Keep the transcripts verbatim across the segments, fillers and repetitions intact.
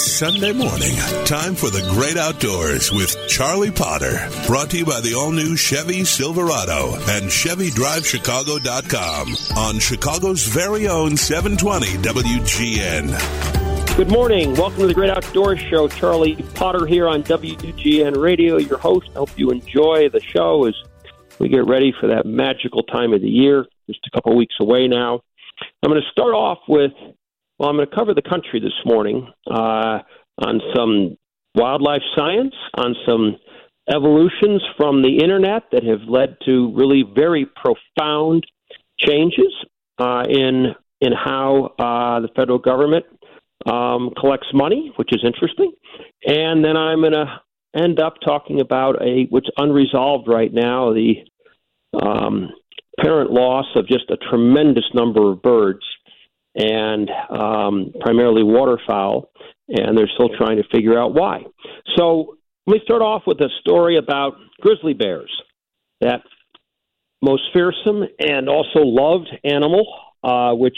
Sunday morning, time for The Great Outdoors with Charlie Potter. Brought to you by the all-new Chevy Silverado and Chevy Drive Chicago dot com on Chicago's very own seven twenty W G N. Good morning. Welcome to The Great Outdoors Show. Charlie Potter here on W G N Radio, your host. I hope you enjoy the show as we get ready for that magical time of the year, just a couple weeks away now. I'm going to start off with, well, I'm going to cover the country this morning uh, on some wildlife science, on some evolutions from the internet that have led to really very profound changes uh, in in how uh, the federal government um, collects money, which is interesting. And then I'm going to end up talking about a what's unresolved right now, the um, apparent loss of just a tremendous number of birds. and um, primarily waterfowl, and they're still trying to figure out why. So let me start off with a story about grizzly bears, that most fearsome and also loved animal, uh, which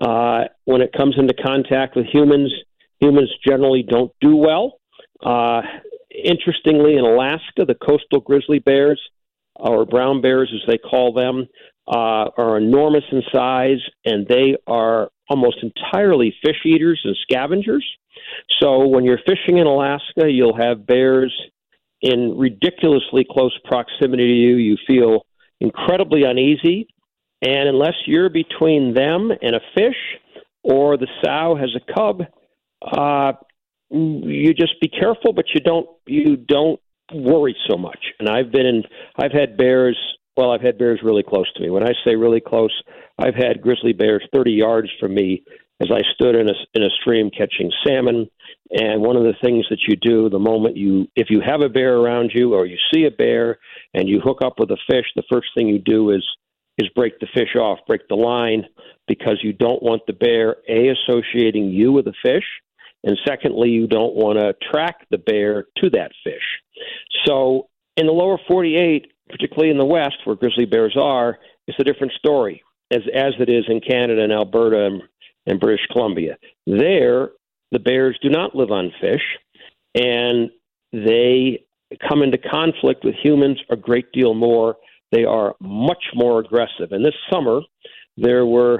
uh, when it comes into contact with humans, humans generally don't do well. Uh, interestingly, in Alaska, the coastal grizzly bears, or brown bears as they call them, Uh, are enormous in size, and they are almost entirely fish eaters and scavengers. So when you're fishing in Alaska, you'll have bears in ridiculously close proximity to you. You feel incredibly uneasy, and unless you're between them and a fish or the sow has a cub, uh, you just be careful, but you don't you don't worry so much. And I've been in, I've had bears. Well, I've had bears really close to me. When I say really close, I've had grizzly bears thirty yards from me as I stood in a, in a stream catching salmon. And one of the things that you do the moment you, if you have a bear around you or you see a bear and you hook up with a fish, the first thing you do is is break the fish off, break the line, because you don't want the bear, A, associating you with a fish, and secondly, you don't want to attract the bear to that fish. So in the lower forty-eight, particularly in the West, where grizzly bears are, it's a different story, as as it is in Canada and Alberta and, and British Columbia. There, the bears do not live on fish, and they come into conflict with humans a great deal more. They are much more aggressive. And this summer, there were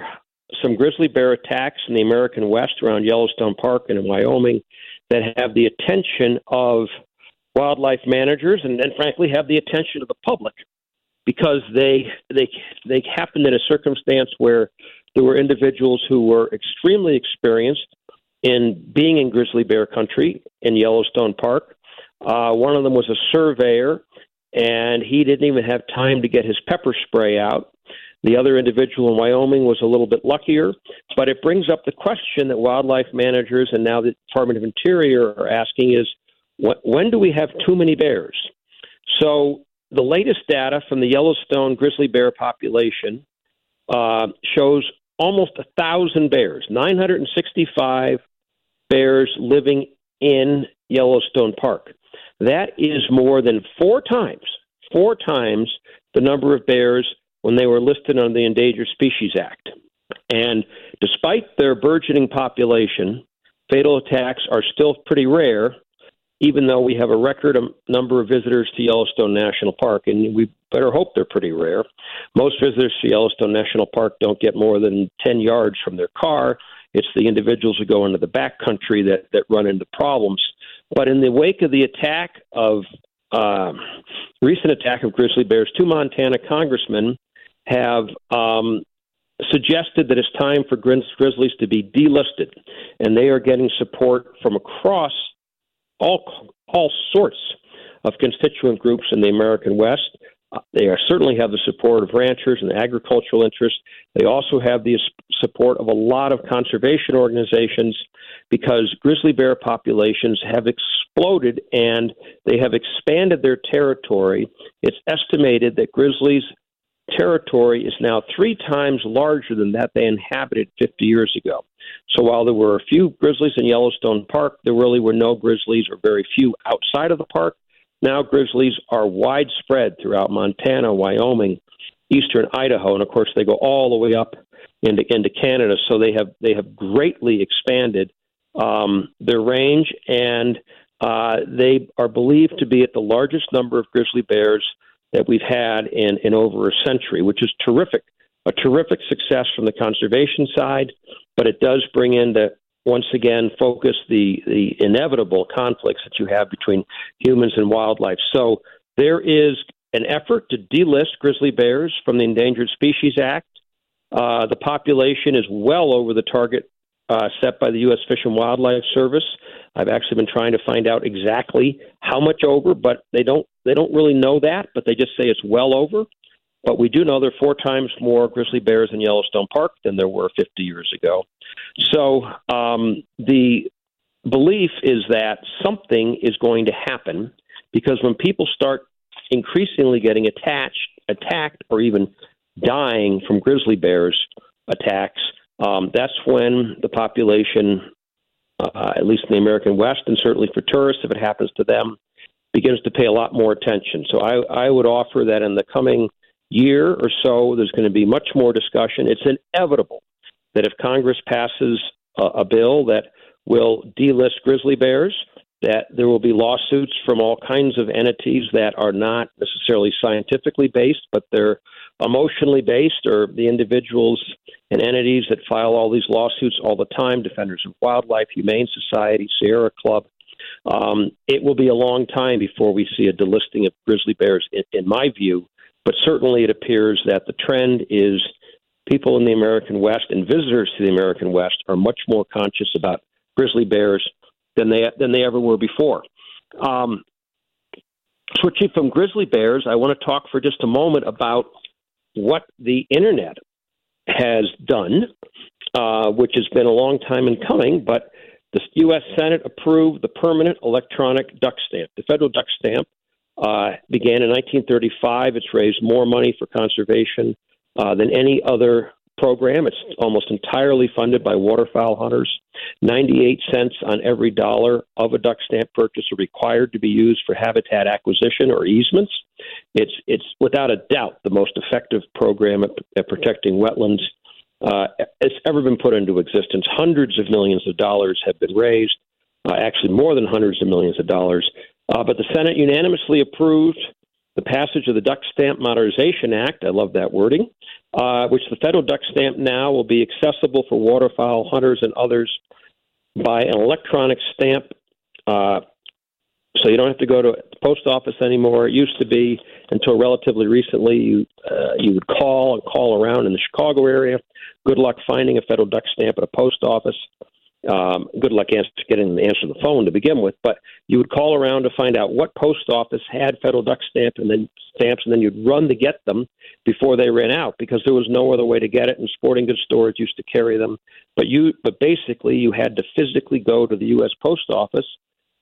some grizzly bear attacks in the American West around Yellowstone Park and in Wyoming that have the attention of wildlife managers, and then frankly have the attention of the public, because they they they happened in a circumstance where there were individuals who were extremely experienced in being in grizzly bear country in Yellowstone Park. Uh, one of them was a surveyor, and he didn't even have time to get his pepper spray out. The other individual in Wyoming was a little bit luckier, but it brings up the question that wildlife managers and now the Department of Interior are asking is, when do we have too many bears? So the latest data from the Yellowstone grizzly bear population uh, shows almost a thousand bears, nine hundred sixty-five bears living in Yellowstone Park. That is more than four times, four times the number of bears when they were listed under the Endangered Species Act. And despite their burgeoning population, fatal attacks are still pretty rare, even though we have a record number of visitors to Yellowstone National Park, and we better hope they're pretty rare. Most visitors to Yellowstone National Park don't get more than ten yards from their car. It's the individuals who go into the backcountry that, that run into problems. But in the wake of the attack of, um, recent attack of grizzly bears, two Montana congressmen have um, suggested that it's time for grizz- grizzlies to be delisted, and they are getting support from across All all sorts of constituent groups in the American West. Uh, they are, certainly have the support of ranchers and agricultural interests. They also have the support of a lot of conservation organizations, because grizzly bear populations have exploded and they have expanded their territory. It's estimated that grizzlies' territory is now three times larger than that they inhabited fifty years ago. So while there were a few grizzlies in Yellowstone Park, there really were no grizzlies or very few outside of the park. Now grizzlies are widespread throughout Montana, Wyoming, eastern Idaho, and of course they go all the way up into into Canada. So they have they have greatly expanded um, their range, and uh, they are believed to be at the largest number of grizzly bears that we've had in, in over a century, which is terrific, a terrific success from the conservation side, but it does bring in the once again, focus the, the inevitable conflicts that you have between humans and wildlife. So there is an effort to delist grizzly bears from the Endangered Species Act. Uh, the population is well over the target uh, set by the U S. Fish and Wildlife Service. I've actually been trying to find out exactly how much over, but they don't they don't really know that, but they just say it's well over. But we do know there are four times more grizzly bears in Yellowstone Park than there were fifty years ago. So um, the belief is that something is going to happen, because when people start increasingly getting attached, attacked, or even dying from grizzly bears attacks, um, that's when the population, uh, at least in the American West, and certainly for tourists, if it happens to them, begins to pay a lot more attention. So I, I would offer that in the coming year or so, there's going to be much more discussion. It's inevitable that if Congress passes a, a bill that will delist grizzly bears, that there will be lawsuits from all kinds of entities that are not necessarily scientifically based, but they're emotionally based, or the individuals and entities that file all these lawsuits all the time, Defenders of Wildlife, Humane Society, Sierra Club. Um, it will be a long time before we see a delisting of grizzly bears, in, in my view. But certainly it appears that the trend is people in the American West and visitors to the American West are much more conscious about grizzly bears than they than they ever were before. Um, switching from grizzly bears, I want to talk for just a moment about what the Internet has done, uh, which has been a long time in coming, but the U S. Senate approved the permanent electronic duck stamp, the federal duck stamp. Uh, began in nineteen thirty-five. It's raised more money for conservation uh, than any other program. It's almost entirely funded by waterfowl hunters. ninety-eight cents on every dollar of a duck stamp purchase are required to be used for habitat acquisition or easements. It's it's without a doubt the most effective program at, at protecting wetlands uh, that's ever been put into existence. Hundreds of millions of dollars have been raised, uh, actually more than hundreds of millions of dollars. Uh, but the Senate unanimously approved the passage of the Duck Stamp Modernization Act, I love that wording, uh, which the federal duck stamp now will be accessible for waterfowl hunters and others by an electronic stamp. Uh, so you don't have to go to the post office anymore. It used to be, until relatively recently, you uh, you would call and call around in the Chicago area. Good luck finding a federal duck stamp at a post office. Um, good luck answer, getting the answer to the phone to begin with, but you would call around to find out what post office had federal duck stamp and then stamps, and then you'd run to get them before they ran out, because there was no other way to get it, and sporting goods stores used to carry them. But you, but basically, you had to physically go to the U S. Post Office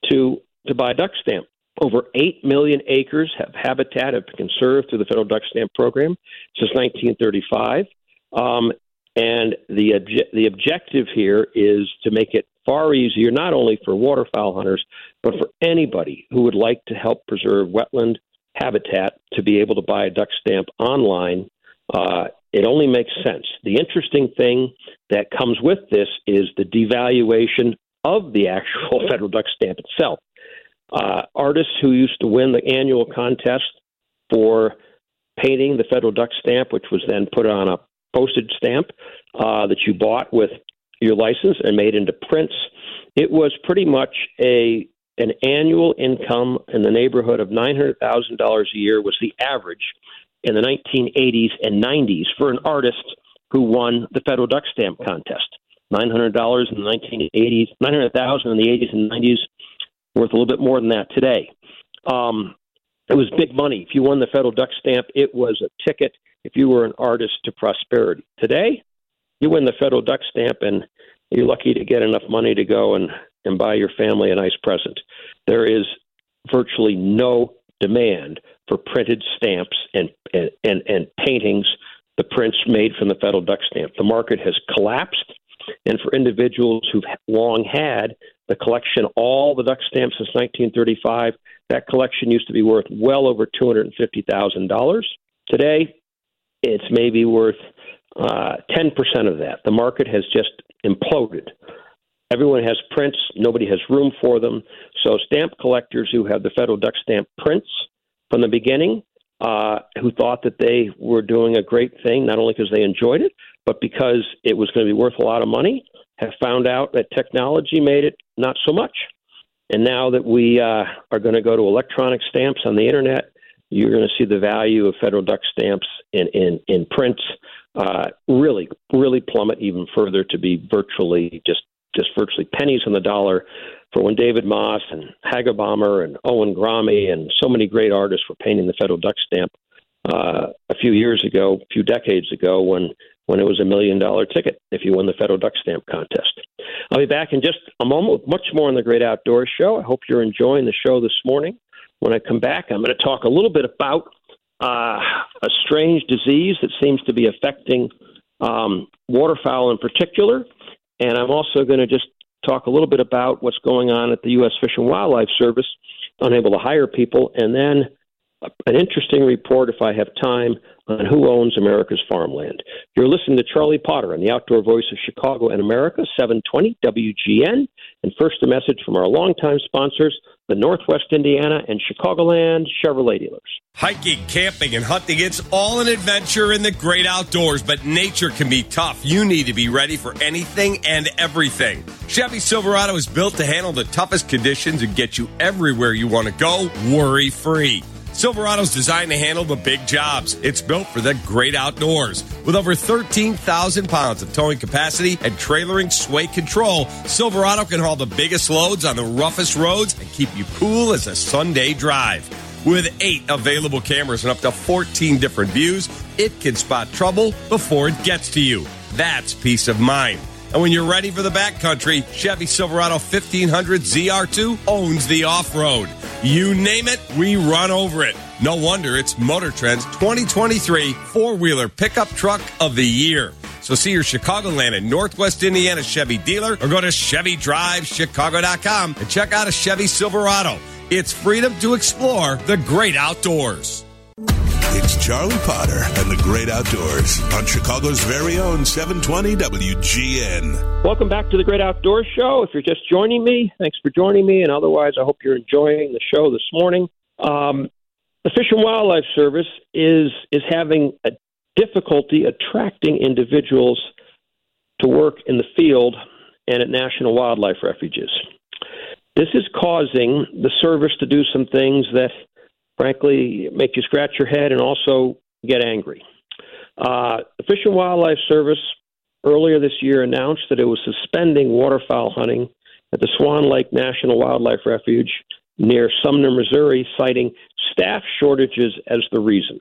to to buy a duck stamp. Over eight million acres of habitat have been conserved through the federal duck stamp program since nineteen thirty-five. Um, And the obje- the objective here is to make it far easier, not only for waterfowl hunters, but for anybody who would like to help preserve wetland habitat to be able to buy a duck stamp online. Uh, it only makes sense. The interesting thing that comes with this is the devaluation of the actual federal duck stamp itself. Uh, artists who used to win the annual contest for painting the federal duck stamp, which was then put on a postage stamp uh, that you bought with your license and made into prints. It was pretty much a an annual income in the neighborhood of nine hundred thousand dollars a year was the average in the nineteen eighties and nineties for an artist who won the federal duck stamp contest. nine hundred dollars in the nineteen eighties, nine hundred thousand dollars in the eighties and nineties, worth a little bit more than that today. Um, it was big money. If you won the federal duck stamp, it was a ticket. If you were an artist, to prosperity. Today, you win the federal duck stamp and you're lucky to get enough money to go and, and buy your family a nice present. There is virtually no demand for printed stamps and, and, and, and paintings, the prints made from the federal duck stamp. The market has collapsed, and for individuals who've long had the collection, all the duck stamps since nineteen thirty-five, that collection used to be worth well over two hundred fifty thousand dollars. Today, it's maybe worth uh, ten percent of that. The market has just imploded. Everyone has prints. Nobody has room for them. So stamp collectors who have the federal duck stamp prints from the beginning, uh, who thought that they were doing a great thing, not only because they enjoyed it, but because it was going to be worth a lot of money, have found out that technology made it not so much. And now that we uh, are going to go to electronic stamps on the internet, you're going to see the value of federal duck stamps in, in, in prints uh, really, really plummet even further to be virtually just just virtually pennies on the dollar for when David Moss and Hagebomber and Owen Gramey and so many great artists were painting the federal duck stamp uh, a few years ago, a few decades ago, when when it was a million-dollar ticket if you won the federal duck stamp contest. I'll be back in just a moment with much more on The Great Outdoors Show. I hope you're enjoying the show this morning. When I come back, I'm going to talk a little bit about uh, a strange disease that seems to be affecting um, waterfowl in particular. And I'm also going to just talk a little bit about what's going on at the U S. Fish and Wildlife Service, unable to hire people, and then an interesting report, if I have time, on who owns America's farmland. You're listening to Charlie Potter on the Outdoor Voice of Chicago and America, seven twenty W G N. And first, a message from our longtime sponsors, the Northwest Indiana and Chicagoland Chevrolet dealers. Hiking, camping, and hunting, it's all an adventure in the great outdoors, but nature can be tough. You need to be ready for anything and everything. Chevy Silverado is built to handle the toughest conditions and get you everywhere you want to go worry-free. Silverado's designed to handle the big jobs. It's built for the great outdoors. With over thirteen thousand pounds of towing capacity and trailering sway control, Silverado can haul the biggest loads on the roughest roads and keep you cool as a Sunday drive. With eight available cameras and up to fourteen different views, it can spot trouble before it gets to you. That's peace of mind. And when you're ready for the backcountry, Chevy Silverado fifteen hundred Z R two owns the off-road. You name it, we run over it. No wonder it's Motor Trend's twenty twenty-three four-wheeler pickup truck of the year. So see your Chicagoland and Northwest Indiana Chevy dealer or go to Chevy Drive Chicago dot com and check out a Chevy Silverado. It's freedom to explore the great outdoors. It's Charlie Potter and the Great Outdoors on Chicago's very own seven twenty W G N. Welcome back to the Great Outdoors Show. If you're just joining me, thanks for joining me. And otherwise, I hope you're enjoying the show this morning. Um, the Fish and Wildlife Service is is having a difficulty attracting individuals to work in the field and at national wildlife refuges. This is causing the service to do some things that frankly make you scratch your head and also get angry. Uh, the Fish and Wildlife Service earlier this year announced that it was suspending waterfowl hunting at the Swan Lake National Wildlife Refuge near Sumner, Missouri, citing staff shortages as the reason.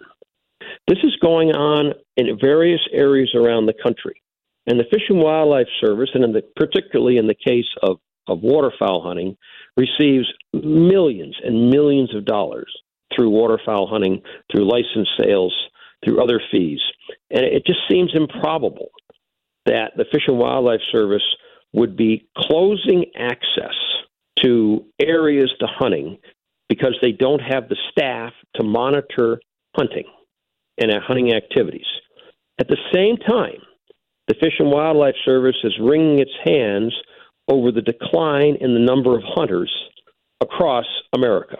This is going on in various areas around the country. And the Fish and Wildlife Service, and in the, particularly in the case of, of waterfowl hunting, receives millions and millions of dollars through waterfowl hunting, through license sales, through other fees. And it just seems improbable that the Fish and Wildlife Service would be closing access to areas to hunting because they don't have the staff to monitor hunting and hunting activities. At the same time, the Fish and Wildlife Service is wringing its hands over the decline in the number of hunters across America.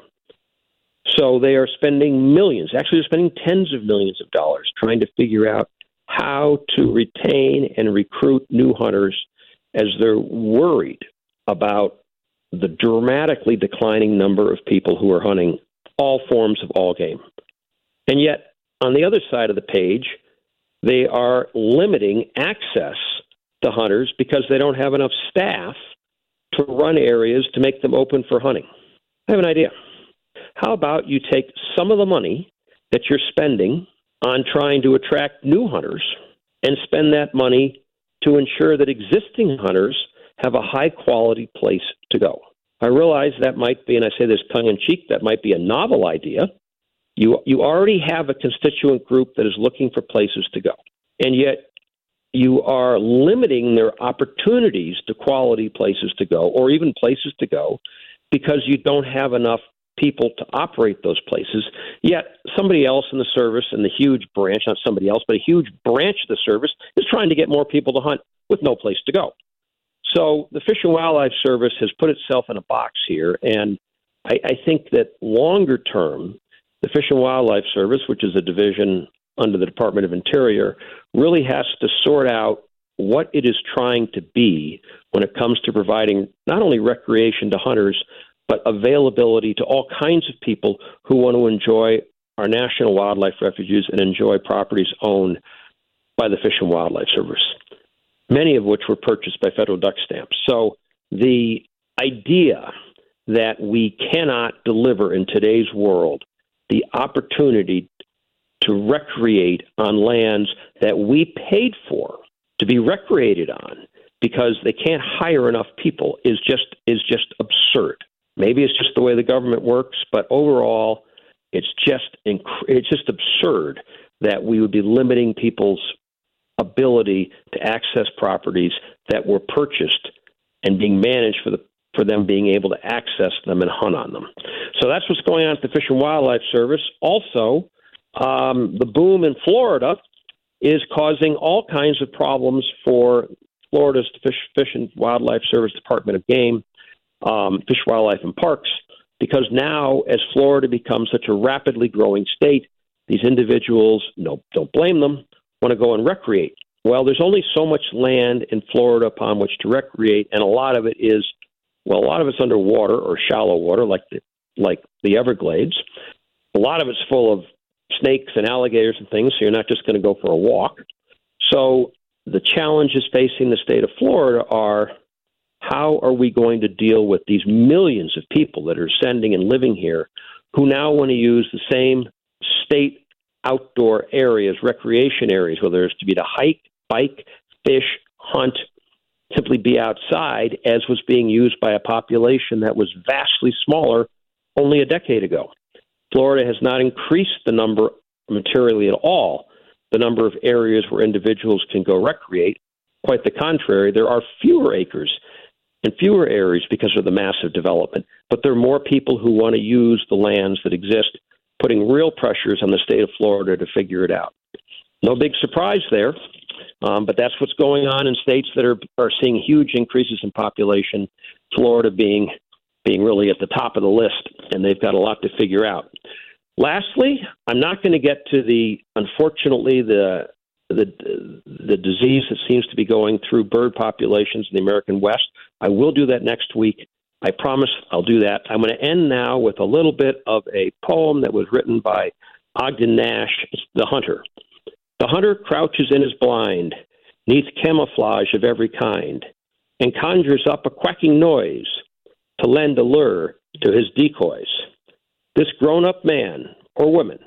So they are spending millions, actually they're spending tens of millions of dollars trying to figure out how to retain and recruit new hunters as they're worried about the dramatically declining number of people who are hunting all forms of all game. And yet, on the other side of the page, they are limiting access to hunters because they don't have enough staff to run areas to make them open for hunting. I have an idea. How about you take some of the money that you're spending on trying to attract new hunters and spend that money to ensure that existing hunters have a high-quality place to go? I realize that might be, and I say this tongue-in-cheek, that might be a novel idea. You you already have a constituent group that is looking for places to go, and yet you are limiting their opportunities to quality places to go or even places to go because you don't have enough people to operate those places, yet somebody else in the service and the huge branch, not somebody else, but a huge branch of the service is trying to get more people to hunt with no place to go. So the Fish and Wildlife Service has put itself in a box here, and I, I think that longer term, the Fish and Wildlife Service, which is a division under the Department of Interior, really has to sort out what it is trying to be when it comes to providing not only recreation to hunters, but availability to all kinds of people who want to enjoy our national wildlife refuges and enjoy properties owned by the Fish and Wildlife Service, many of which were purchased by federal duck stamps. So the idea that we cannot deliver in today's world the opportunity to recreate on lands that we paid for to be recreated on because they can't hire enough people is just is just absurd. Maybe it's just the way the government works, but overall, it's just inc- it's just absurd that we would be limiting people's ability to access properties that were purchased and being managed for the for them being able to access them and hunt on them. So that's what's going on at the Fish and Wildlife Service. Also, um, the boom in Florida is causing all kinds of problems for Florida's Fish, Fish and Wildlife Service Department of Game, um, Fish, Wildlife, and Parks, because now as Florida becomes such a rapidly growing state, these individuals, no, don't blame them, want to go and recreate. Well, there's only so much land in Florida upon which to recreate, and a lot of it is, well, a lot of it's underwater or shallow water, like the, like the Everglades. A lot of it's full of snakes and alligators and things, so you're not just going to go for a walk. So the challenges facing the state of Florida are, how are we going to deal with these millions of people that are ascending and living here who now want to use the same state outdoor areas, recreation areas, whether it's to be to hike, bike, fish, hunt, simply be outside, as was being used by a population that was vastly smaller only a decade ago. Florida has not increased the number materially at all, the number of areas where individuals can go recreate. Quite the contrary, there are fewer acres and fewer areas because of the massive development, but there are more people who want to use the lands that exist, putting real pressures on the state of Florida to figure it out. No big surprise there, um, but that's what's going on in states that are, are seeing huge increases in population, Florida being being really at the top of the list, and they've got a lot to figure out. Lastly, I'm not going to get to the, unfortunately, the, the the disease that seems to be going through bird populations in the American West. I will do that next week. I promise I'll do that. I'm going to end now with a little bit of a poem that was written by Ogden Nash, The Hunter. The hunter crouches in his blind, neath camouflage of every kind, and conjures up a quacking noise to lend allure to his decoys. This grown-up man or woman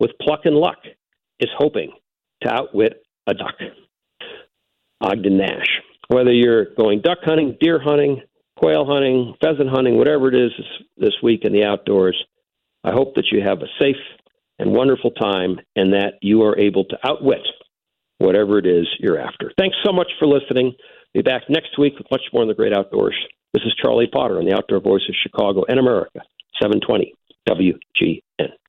with pluck and luck is hoping to outwit a duck. Ogden Nash. Whether you're going duck hunting, deer hunting, quail hunting, pheasant hunting, whatever it is this week in the outdoors, I hope that you have a safe and wonderful time and that you are able to outwit whatever it is you're after. Thanks so much for listening. Be back next week with much more on The Great Outdoors. This is Charlie Potter on the Outdoor Voice of Chicago and America, seven twenty W G N.